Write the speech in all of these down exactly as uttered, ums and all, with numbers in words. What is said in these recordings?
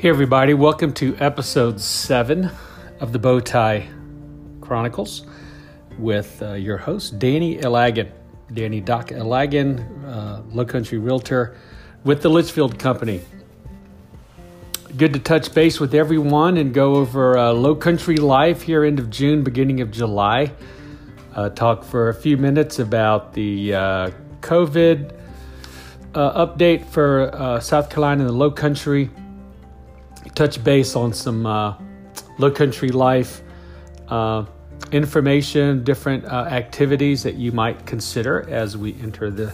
Hey everybody, welcome to episode seven of the Bowtie Chronicles with uh, your host, Danny Ilagan. Danny Doc Ilagan, uh, Lowcountry Realtor with the Litchfield Company. Good to touch base with everyone and go over uh, Lowcountry life here end of June, beginning of July. Uh, talk for a few minutes about the uh, COVID uh, update for uh, South Carolina and the Lowcountry. Touch base on some uh, Lowcountry life uh, information, different uh, activities that you might consider as we enter the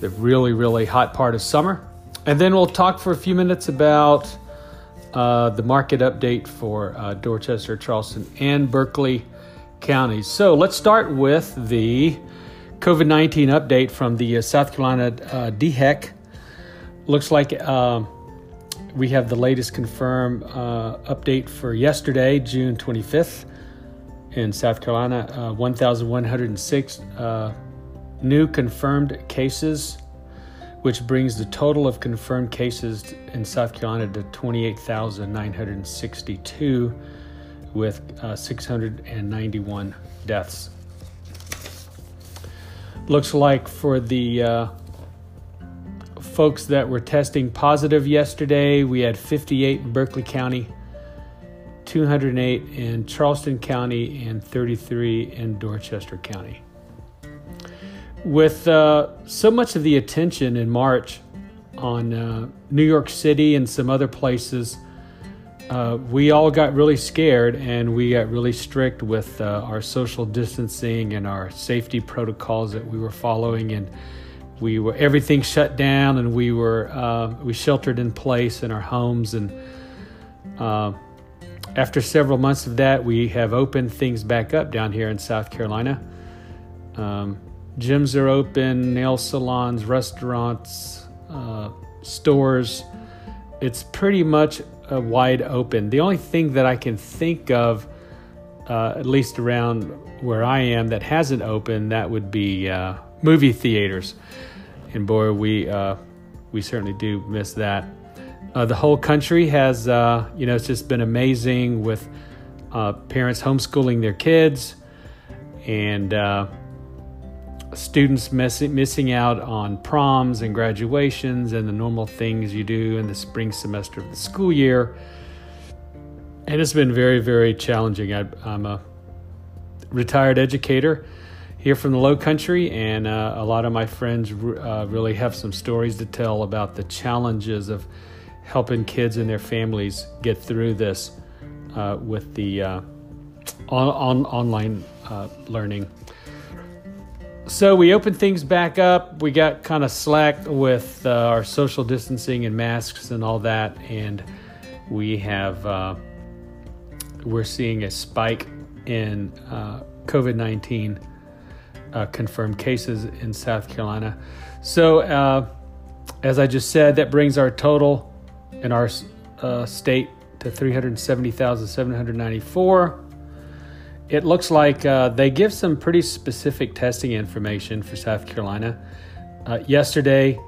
the really, really hot part of summer. And then we'll talk for a few minutes about uh, the market update for uh, Dorchester, Charleston, and Berkeley counties. So let's start with the COVID nineteen update from the uh, South Carolina uh, D H E C. Looks like... Uh, We have the latest confirmed uh, update for yesterday, June twenty-fifth, in South Carolina. Uh, one thousand one hundred six uh, new confirmed cases, which brings the total of confirmed cases in South Carolina to twenty-eight thousand nine hundred sixty-two, with uh, six hundred ninety-one deaths. Looks like for the... Uh, folks that were testing positive yesterday, we had fifty-eight in Berkeley County, two hundred eight in Charleston County, and thirty-three in Dorchester County. With uh, so much of the attention in March on uh, New York City and some other places, uh, we all got really scared and we got really strict with uh, our social distancing and our safety protocols that we were following, and We were everything shut down, and we were uh, we sheltered in place in our homes. And uh, after several months of that, we have opened things back up down here in South Carolina. Um, gyms are open, nail salons, restaurants, uh, stores. It's pretty much uh, wide open. The only thing that I can think of, uh, at least around where I am, that hasn't opened, that would be uh, movie theaters. And boy, we uh, we certainly do miss that. Uh, the whole country has, uh, you know, it's just been amazing with uh, parents homeschooling their kids and uh, students miss- missing out on proms and graduations and the normal things you do in the spring semester of the school year. And it's been very, very challenging. I, I'm a retired educator here from the Lowcountry, and uh, a lot of my friends uh, really have some stories to tell about the challenges of helping kids and their families get through this uh, with the uh, on, on online uh, learning. So we opened things back up. We got kind of slack with uh, our social distancing and masks and all that, and we have uh, we're seeing a spike in uh, COVID nineteen. Uh, confirmed cases in South Carolina. So uh, as I just said, that brings our total in our uh, state to three hundred seventy thousand seven hundred ninety-four. It looks like uh, they give some pretty specific testing information for South Carolina. Uh, yesterday,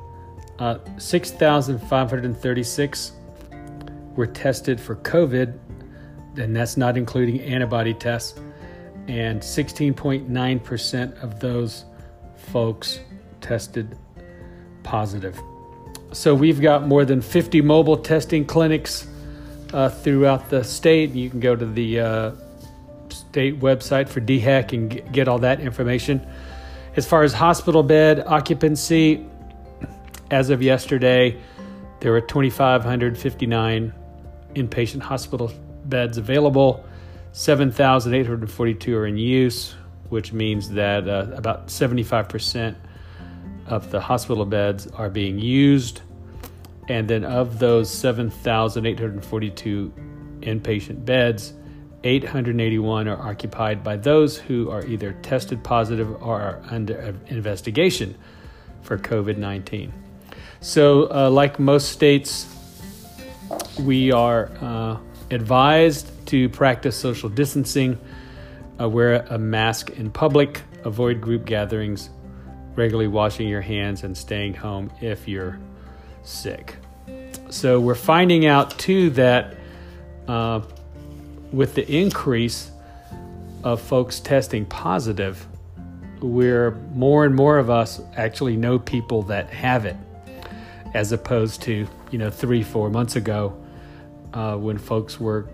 uh, six thousand five hundred thirty-six were tested for COVID, and that's not including antibody tests. And sixteen point nine percent of those folks tested positive. So we've got more than fifty mobile testing clinics uh, throughout the state. You can go to the uh, state website for D H E C and get all that information. As far as hospital bed occupancy, as of yesterday, there were two thousand five hundred fifty-nine inpatient hospital beds available. seven thousand eight hundred forty-two are in use, which means that uh, about seventy-five percent of the hospital beds are being used. And then of those seven thousand eight hundred forty-two inpatient beds, eight hundred eighty-one are occupied by those who are either tested positive or are under investigation for COVID nineteen. So uh, like most states, we are uh, advised to practice social distancing, uh, wear a mask in public, avoid group gatherings, regularly washing your hands, and staying home if you're sick. So we're finding out too that uh, with the increase of folks testing positive, we're more and more of us actually know people that have it, as opposed to, you know, three, four months ago uh, when folks were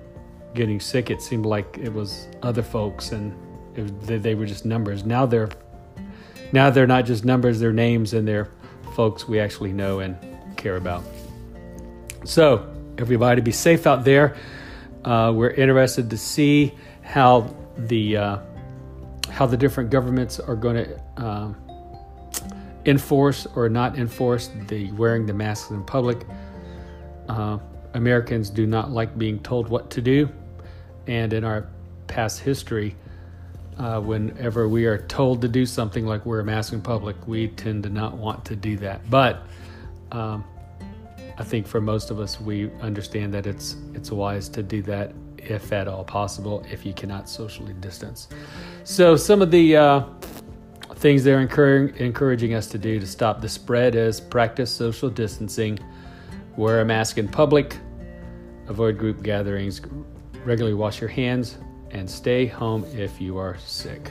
getting sick, it seemed like it was other folks and it was, they, they were just numbers. Now they're now they're not just numbers, they're names and they're folks we actually know and care about. So everybody be safe out there. Uh, we're interested to see how the uh, how the different governments are going to uh, enforce or not enforce the wearing the masks in public. Uh, Americans do not like being told what to do, and in our past history, uh, whenever we are told to do something like wear a mask in public, we tend to not want to do that. But um, I think for most of us, we understand that it's it's wise to do that if at all possible, if you cannot socially distance. So some of the uh, things they're encouraging us to do to stop the spread is practice social distancing, wear a mask in public, avoid group gatherings, regularly wash your hands, and stay home if you are sick.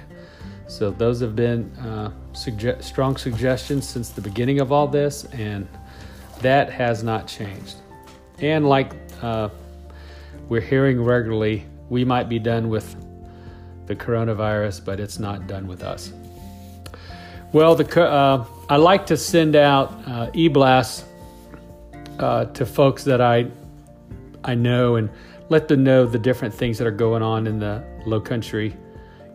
So those have been uh, suge- strong suggestions since the beginning of all this, and that has not changed. And like uh, we're hearing regularly, we might be done with the coronavirus, but it's not done with us. Well, the uh, I like to send out uh, e-blasts uh, to folks that I I know and let them know the different things that are going on in the Lowcountry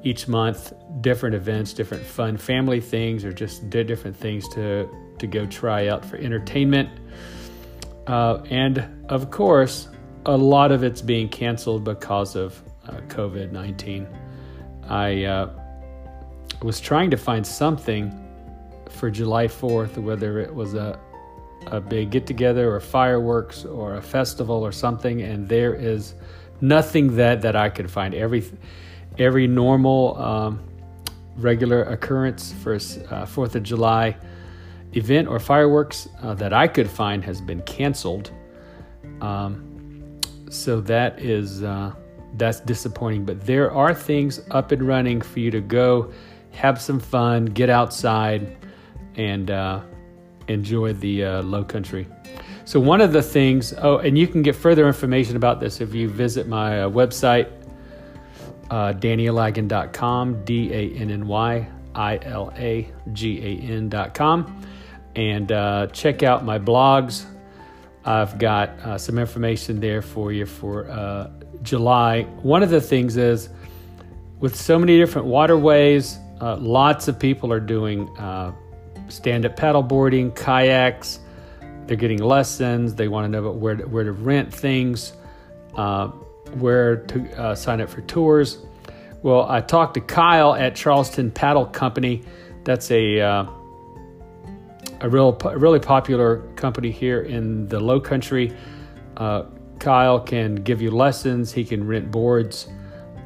each month, different events, different fun family things, or just different things to to go try out for entertainment. Uh, and of course, a lot of it's being canceled because of uh, covid nineteen. I uh, was trying to find something for July fourth, whether it was a, a big get-together or fireworks or a festival or something, and there is nothing that, that I could find. Every, every normal, um, regular occurrence for uh, fourth of July event or fireworks uh, that I could find has been canceled. Um, so that is uh, that's disappointing. But there are things up and running for you to go, have some fun, get outside, and uh, enjoy the uh, Lowcountry. So one of the things, oh, and you can get further information about this if you visit my uh, website, uh, danny ilagan dot com, D A N N Y I L A G A N dot com. And uh, check out my blogs. I've got uh, some information there for you for uh, July. One of the things is, with so many different waterways, uh, lots of people are doing uh, stand-up paddleboarding, kayaks. They're getting lessons. They want to know about where to, where to rent things, uh, where to uh, sign up for tours. Well, I talked to Kyle at Charleston Paddle Company. That's a... Uh, A real, a really popular company here in the Lowcountry. Uh, Kyle can give you lessons. He can rent boards.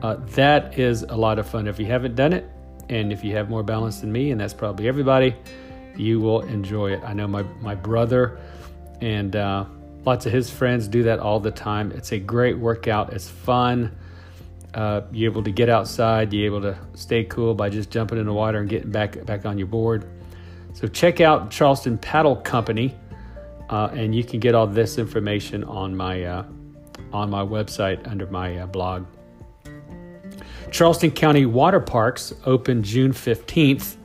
Uh, that is a lot of fun. If you haven't done it, and if you have more balance than me, and that's probably everybody, you will enjoy it. I know my, my brother and uh, lots of his friends do that all the time. It's a great workout. It's fun. Uh, you're able to get outside. You're able to stay cool by just jumping in the water and getting back back on your board. So check out Charleston Paddle Company, uh, and you can get all this information on my uh, on my website under my uh, blog. Charleston County Water Parks open June fifteenth,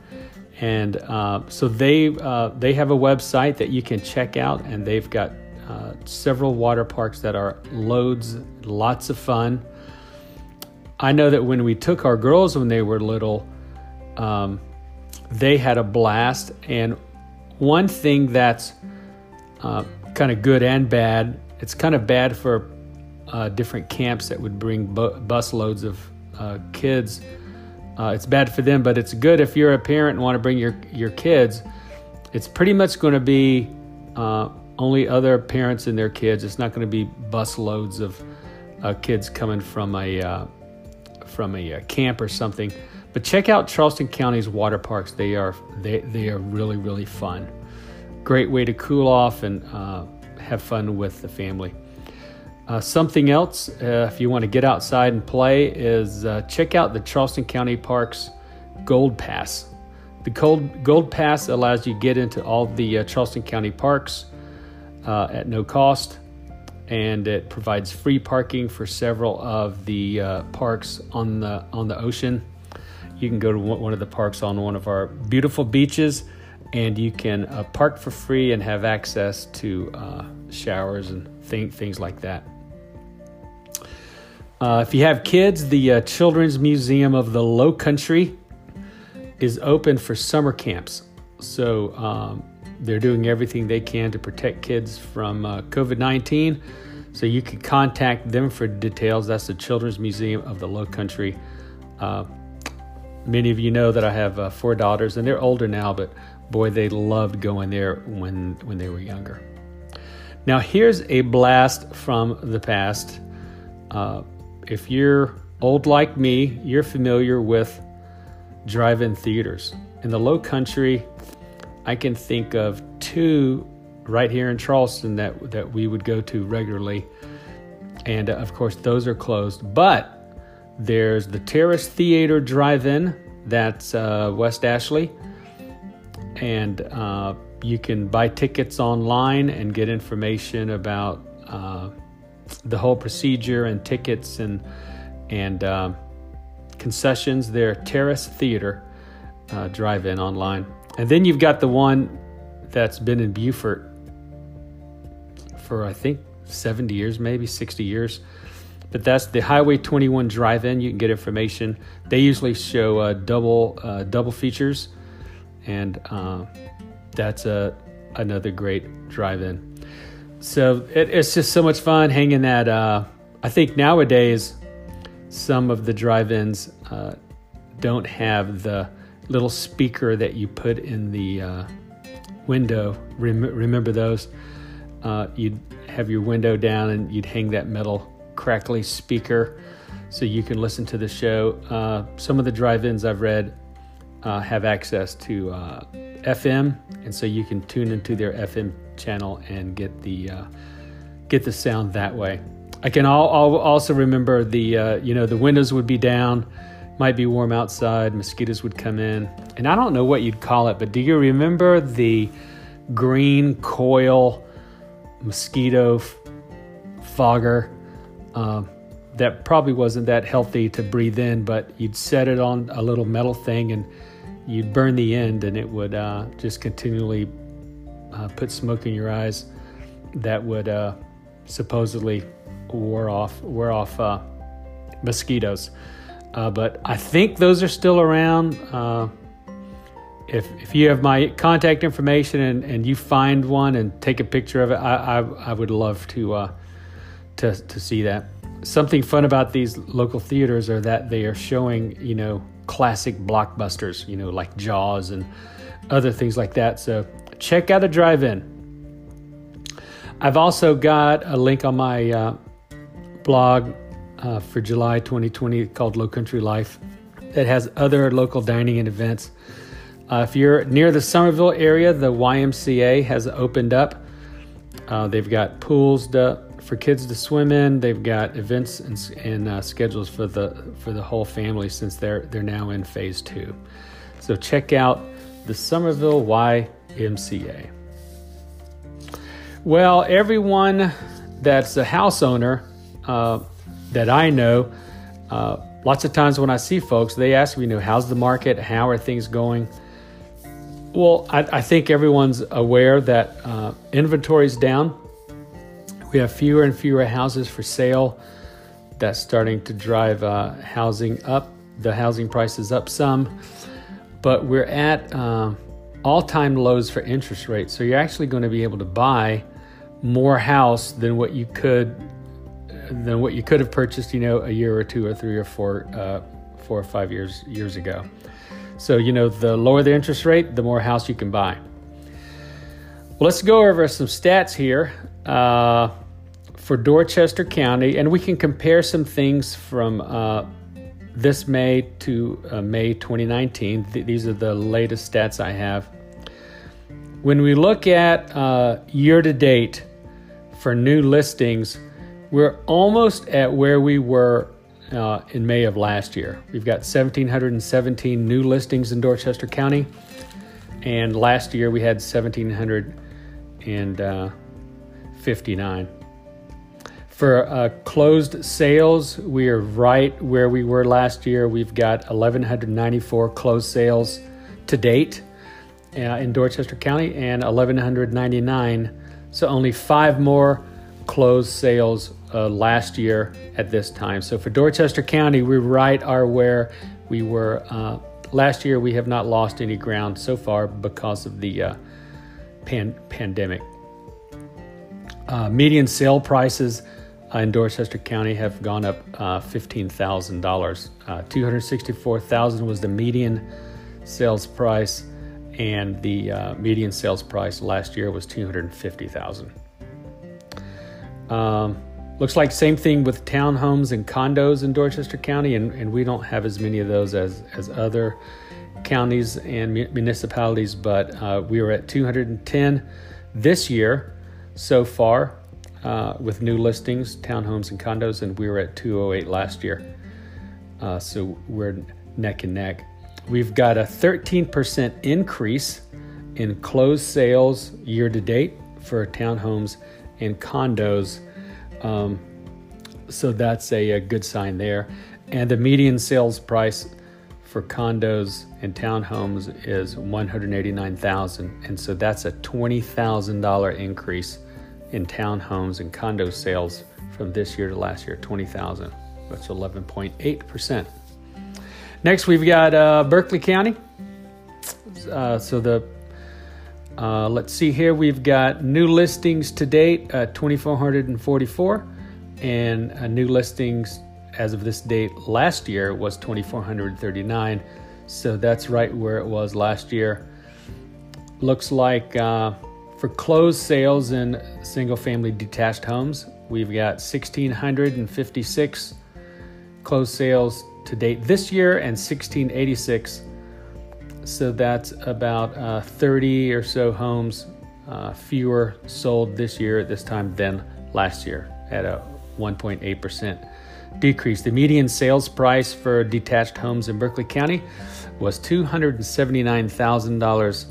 and uh, so they uh, they have a website that you can check out, and they've got uh, several water parks that are loads, lots of fun. I know that when we took our girls when they were little, Um, they had a blast. And one thing that's uh, kind of good and bad, it's kind of bad for uh, different camps that would bring bu- bus loads of uh, kids. Uh, it's bad for them, but it's good if you're a parent and want to bring your, your kids. It's pretty much going to be uh, only other parents and their kids. It's not going to be bus loads of uh, kids coming from a, uh, from a uh, camp or something. But check out Charleston County's water parks. They are they, they are really, really fun. Great way to cool off and uh, have fun with the family. Uh, something else, uh, if you want to get outside and play, is uh, check out the Charleston County Parks Gold Pass. The Gold, Gold Pass allows you to get into all the uh, Charleston County parks uh, at no cost, and it provides free parking for several of the uh, parks on the on the ocean. You can go to one of the parks on one of our beautiful beaches, and you can uh, park for free and have access to uh, showers and thing, things like that. Uh, if you have kids, the uh, Children's Museum of the Lowcountry is open for summer camps. So um, they're doing everything they can to protect kids from uh, covid nineteen. So you can contact them for details. That's the Children's Museum of the Lowcountry. Uh, many of you know that I have uh, four daughters, and they're older now, but boy, they loved going there when, when they were younger. Now, here's a blast from the past. Uh, if you're old like me, you're familiar with drive-in theaters. In the Lowcountry, I can think of two right here in Charleston that, that we would go to regularly. And uh, of course, those are closed. But there's the Terrace Theater drive-in, that's uh, West Ashley. And uh, you can buy tickets online and get information about uh, the whole procedure and tickets and and uh, concessions. There, Terrace Theater uh, drive-in online, and then you've got the one that's been in Beaufort for I think seventy years, maybe sixty years. But that's the Highway twenty-one drive-in. You can get information. They usually show uh, double uh, double features. And uh, that's a, another great drive-in. So it, it's just so much fun hanging at, uh, I think nowadays, some of the drive-ins uh, don't have the little speaker that you put in the uh, window. Rem- remember those? Uh, you'd have your window down and you'd hang that metal crackly speaker so you can listen to the show. Uh, some of the drive-ins I've read Uh, have access to uh, F M, and so you can tune into their F M channel and get the uh, get the sound that way. I can all, all also remember the uh, you know the windows would be down, might be warm outside, mosquitoes would come in, and I don't know what you'd call it, but do you remember the green coil mosquito f- fogger? Uh, that probably wasn't that healthy to breathe in, but you'd set it on a little metal thing and you'd burn the end, and it would uh, just continually uh, put smoke in your eyes that would uh, supposedly wore off, wear off uh, mosquitoes. Uh, but I think those are still around. Uh, if if you have my contact information and, and you find one and take a picture of it, I I, I would love to uh, to to see that. Something fun about these local theaters are that they are showing, you know, classic blockbusters, you know, like Jaws and other things like that. So check out a drive-in. I've also got a link on my uh, blog uh, for July twenty twenty called Lowcountry Life that has other local dining and events. Uh, if you're near the Summerville area, the Y M C A has opened up. Uh, they've got pools to, for kids to swim in. They've got events and, and uh, schedules for the for the whole family since they're they're now in phase two. So check out the Summerville Y M C A. Well, everyone that's a house owner uh, that I know, uh, lots of times when I see folks, they ask me, you know, how's the market? How are things going? Well, I, I think everyone's aware that uh, inventory's down. We have fewer and fewer houses for sale. That's starting to drive uh, housing up, the housing prices up some. But we're at uh, all-time lows for interest rates. So you're actually going to be able to buy more house than what you could than what you could have purchased, you know, a year or two or three or four, uh, four or five years years ago. So, you know, the lower the interest rate, the more house you can buy. Well, let's go over some stats here. Uh, For Dorchester County, and we can compare some things from uh, this May to uh, May twenty nineteen. Th- these are the latest stats I have. When we look at uh, year to date, for new listings, we're almost at where we were uh, in May of last year. We've got one thousand seven hundred seventeen new listings in Dorchester County, and last year we had one thousand seven hundred fifty-nine. For uh, closed sales, we are right where we were last year. We've got one thousand one hundred ninety-four closed sales to date uh, in Dorchester County and one thousand one hundred ninety-nine, so only five more closed sales uh, last year at this time. So for Dorchester County, we right are where we were uh, last year. We have not lost any ground so far because of the uh, pan- pandemic. Uh, median sale prices uh, in Dorchester County have gone up uh, fifteen thousand dollars. Uh, two hundred sixty-four thousand dollars was the median sales price, and the uh, median sales price last year was two hundred fifty thousand dollars. Um, looks like same thing with townhomes and condos in Dorchester County, and, and we don't have as many of those as, as other counties and municipalities, but uh, we were at two hundred ten this year so far uh, with new listings, townhomes and condos, and we were at two hundred eight last year. Uh, so we're neck and neck. We've got a thirteen percent increase in closed sales year to date for townhomes and condos, um, so that's a, a good sign there. And the median sales price for condos and townhomes is one hundred eighty-nine thousand dollars, and so that's a twenty thousand dollars increase in townhomes and condo sales from this year to last year, twenty thousand dollars. That's eleven point eight percent. Next, we've got uh, Berkeley County. Uh, so the Uh, let's see here, we've got new listings to date, uh, two thousand four hundred forty-four, and uh, new listings as of this date last year was two thousand four hundred thirty-nine, so that's right where it was last year. Looks like uh, for closed sales in single-family detached homes, we've got one thousand six hundred fifty-six closed sales to date this year and one thousand six hundred eighty-six. So that's about uh, thirty or so homes uh, fewer sold this year at this time than last year, at a one point eight percent decrease. The median sales price for detached homes in Berkeley County was two hundred seventy-nine thousand dollars.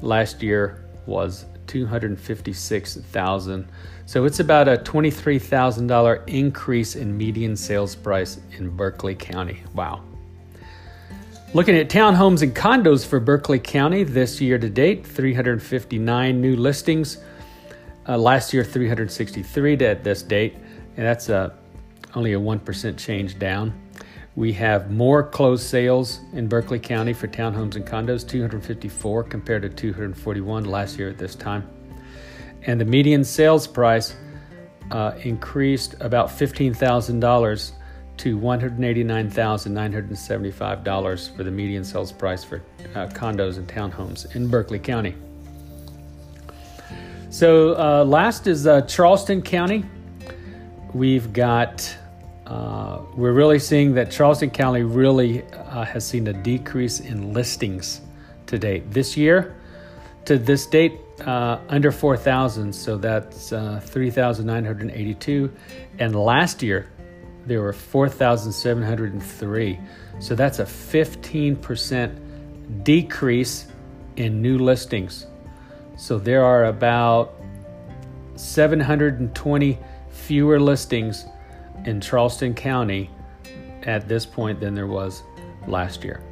Last year was two hundred fifty-six thousand dollars. So it's about a twenty-three thousand dollars increase in median sales price in Berkeley County. Wow. Looking at townhomes and condos for Berkeley County this year to date, three hundred fifty-nine new listings. Uh, last year, three hundred sixty-three at this date, and that's a, only a one percent change down. We have more closed sales in Berkeley County for townhomes and condos, two hundred fifty-four compared to two hundred forty-one last year at this time. And the median sales price uh, increased about fifteen thousand dollars to one hundred eighty-nine thousand nine hundred seventy-five dollars for the median sales price for uh, condos and townhomes in Berkeley County. So uh, last is uh, Charleston County. We've got, uh, we're really seeing that Charleston County really uh, has seen a decrease in listings to date. This year, to this date, uh, under four thousand, so that's uh, three thousand nine hundred eighty-two. And last year, there were four thousand seven hundred three. So that's a fifteen percent decrease in new listings. So there are about seven hundred twenty fewer listings in Charleston County at this point than there was last year.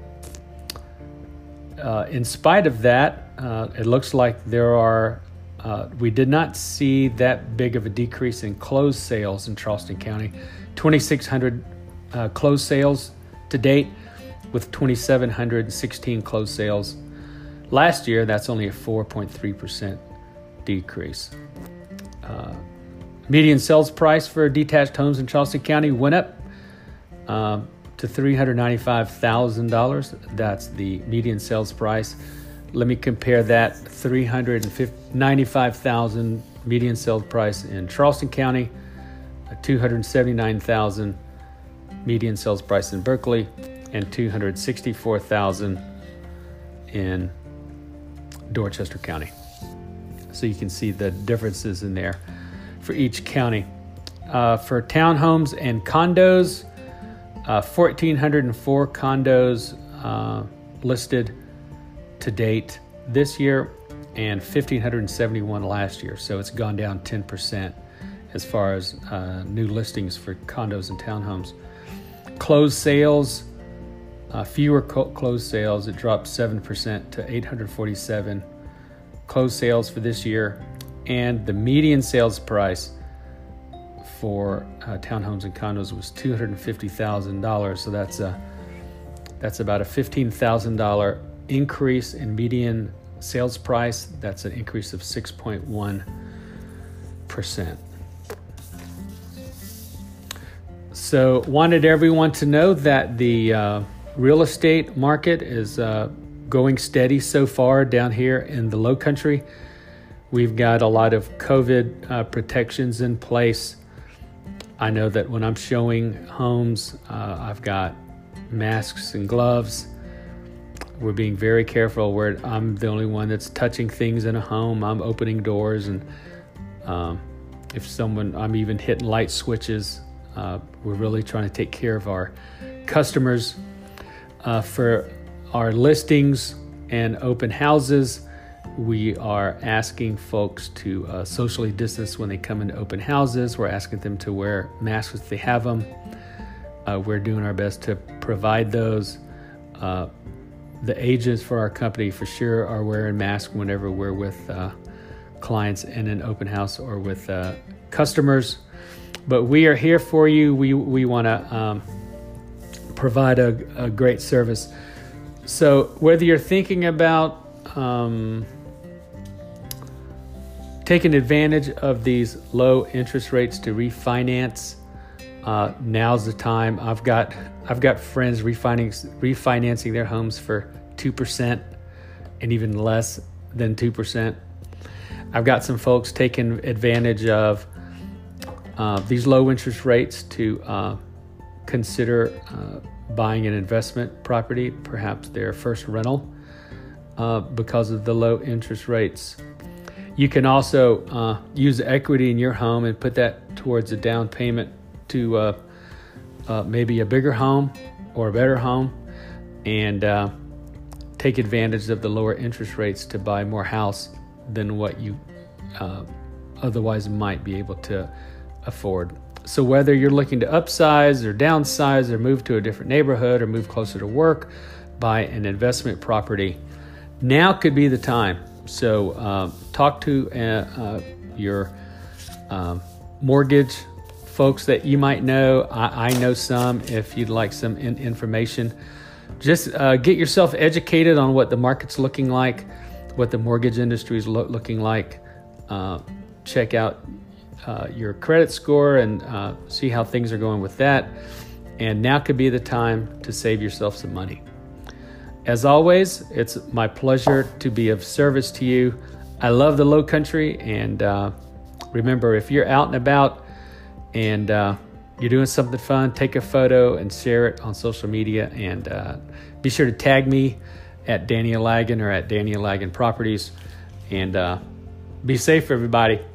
Uh, in spite of that, uh, it looks like there are Uh, we did not see that big of a decrease in closed sales in Charleston County. two thousand six hundred uh, closed sales to date with two thousand seven hundred sixteen closed sales. Last year, that's only a four point three percent decrease. Uh, median sales price for detached homes in Charleston County went up uh, to three hundred ninety-five thousand dollars. That's the median sales price. Let me compare that three hundred ninety-five thousand dollars median sales price in Charleston County, two hundred seventy-nine thousand dollars median sales price in Berkeley, and two hundred sixty-four thousand dollars in Dorchester County. So you can see the differences in there. for each county. Uh, for townhomes and condos, uh, one thousand four hundred four condos uh, listed to date this year and one thousand five hundred seventy-one last year. So it's gone down ten percent as far as uh, new listings for condos and townhomes. Closed sales, uh, fewer co- closed sales. It dropped seven percent to eight hundred forty-seven closed sales for this year. And the median sales price for uh, townhomes and condos was two hundred fifty thousand dollars. So that's a that's about a fifteen thousand dollars increase in median sales price. That's an increase of six point one percent. So wanted everyone to know that the uh, real estate market is uh, going steady so far down here in the Lowcountry. We've got a lot of COVID uh, protections in place. I know that when I'm showing homes, uh, I've got masks and gloves. We're being very careful where I'm the only one that's touching things in a home. I'm opening doors, and um, if someone, I'm even hitting light switches. Uh, we're really trying to take care of our customers. Uh, for our listings and open houses, we are asking folks to uh, socially distance when they come into open houses. We're asking them to wear masks if they have them. Uh, we're doing our best to provide those. Uh, the agents for our company for sure are wearing masks whenever we're with uh, clients in an open house or with uh, customers. But we are here for you. We we want to um, provide a, a great service. So whether you're thinking about um, taking advantage of these low interest rates to refinance, uh, now's the time. I've got I've got friends refinancing refinancing their homes for two percent and even less than two percent. I've got some folks taking advantage of uh, these low interest rates to uh, consider uh, buying an investment property, perhaps their first rental, uh, because of the low interest rates. You can also uh, use equity in your home and put that towards a down payment to uh, uh, maybe a bigger home or a better home, and uh, take advantage of the lower interest rates to buy more house than what you uh, otherwise might be able to afford. So whether you're looking to upsize or downsize or move to a different neighborhood or move closer to work, buy an investment property, now could be the time. So uh, talk to uh, uh, your uh, mortgage folks that you might know. I, I know some. If you'd like some in- information, just uh, get yourself educated on what the market's looking like, what the mortgage industry is lo- looking like. Uh, check out Uh, your credit score and uh, see how things are going with that. And now could be the time to save yourself some money. As always, it's my pleasure to be of service to you. I love the Lowcountry, and uh, remember, if you're out and about and uh, you're doing something fun, take a photo and share it on social media, and uh, be sure to tag me at Danny Ilagan or at Danny Ilagan Properties, and uh, be safe, everybody.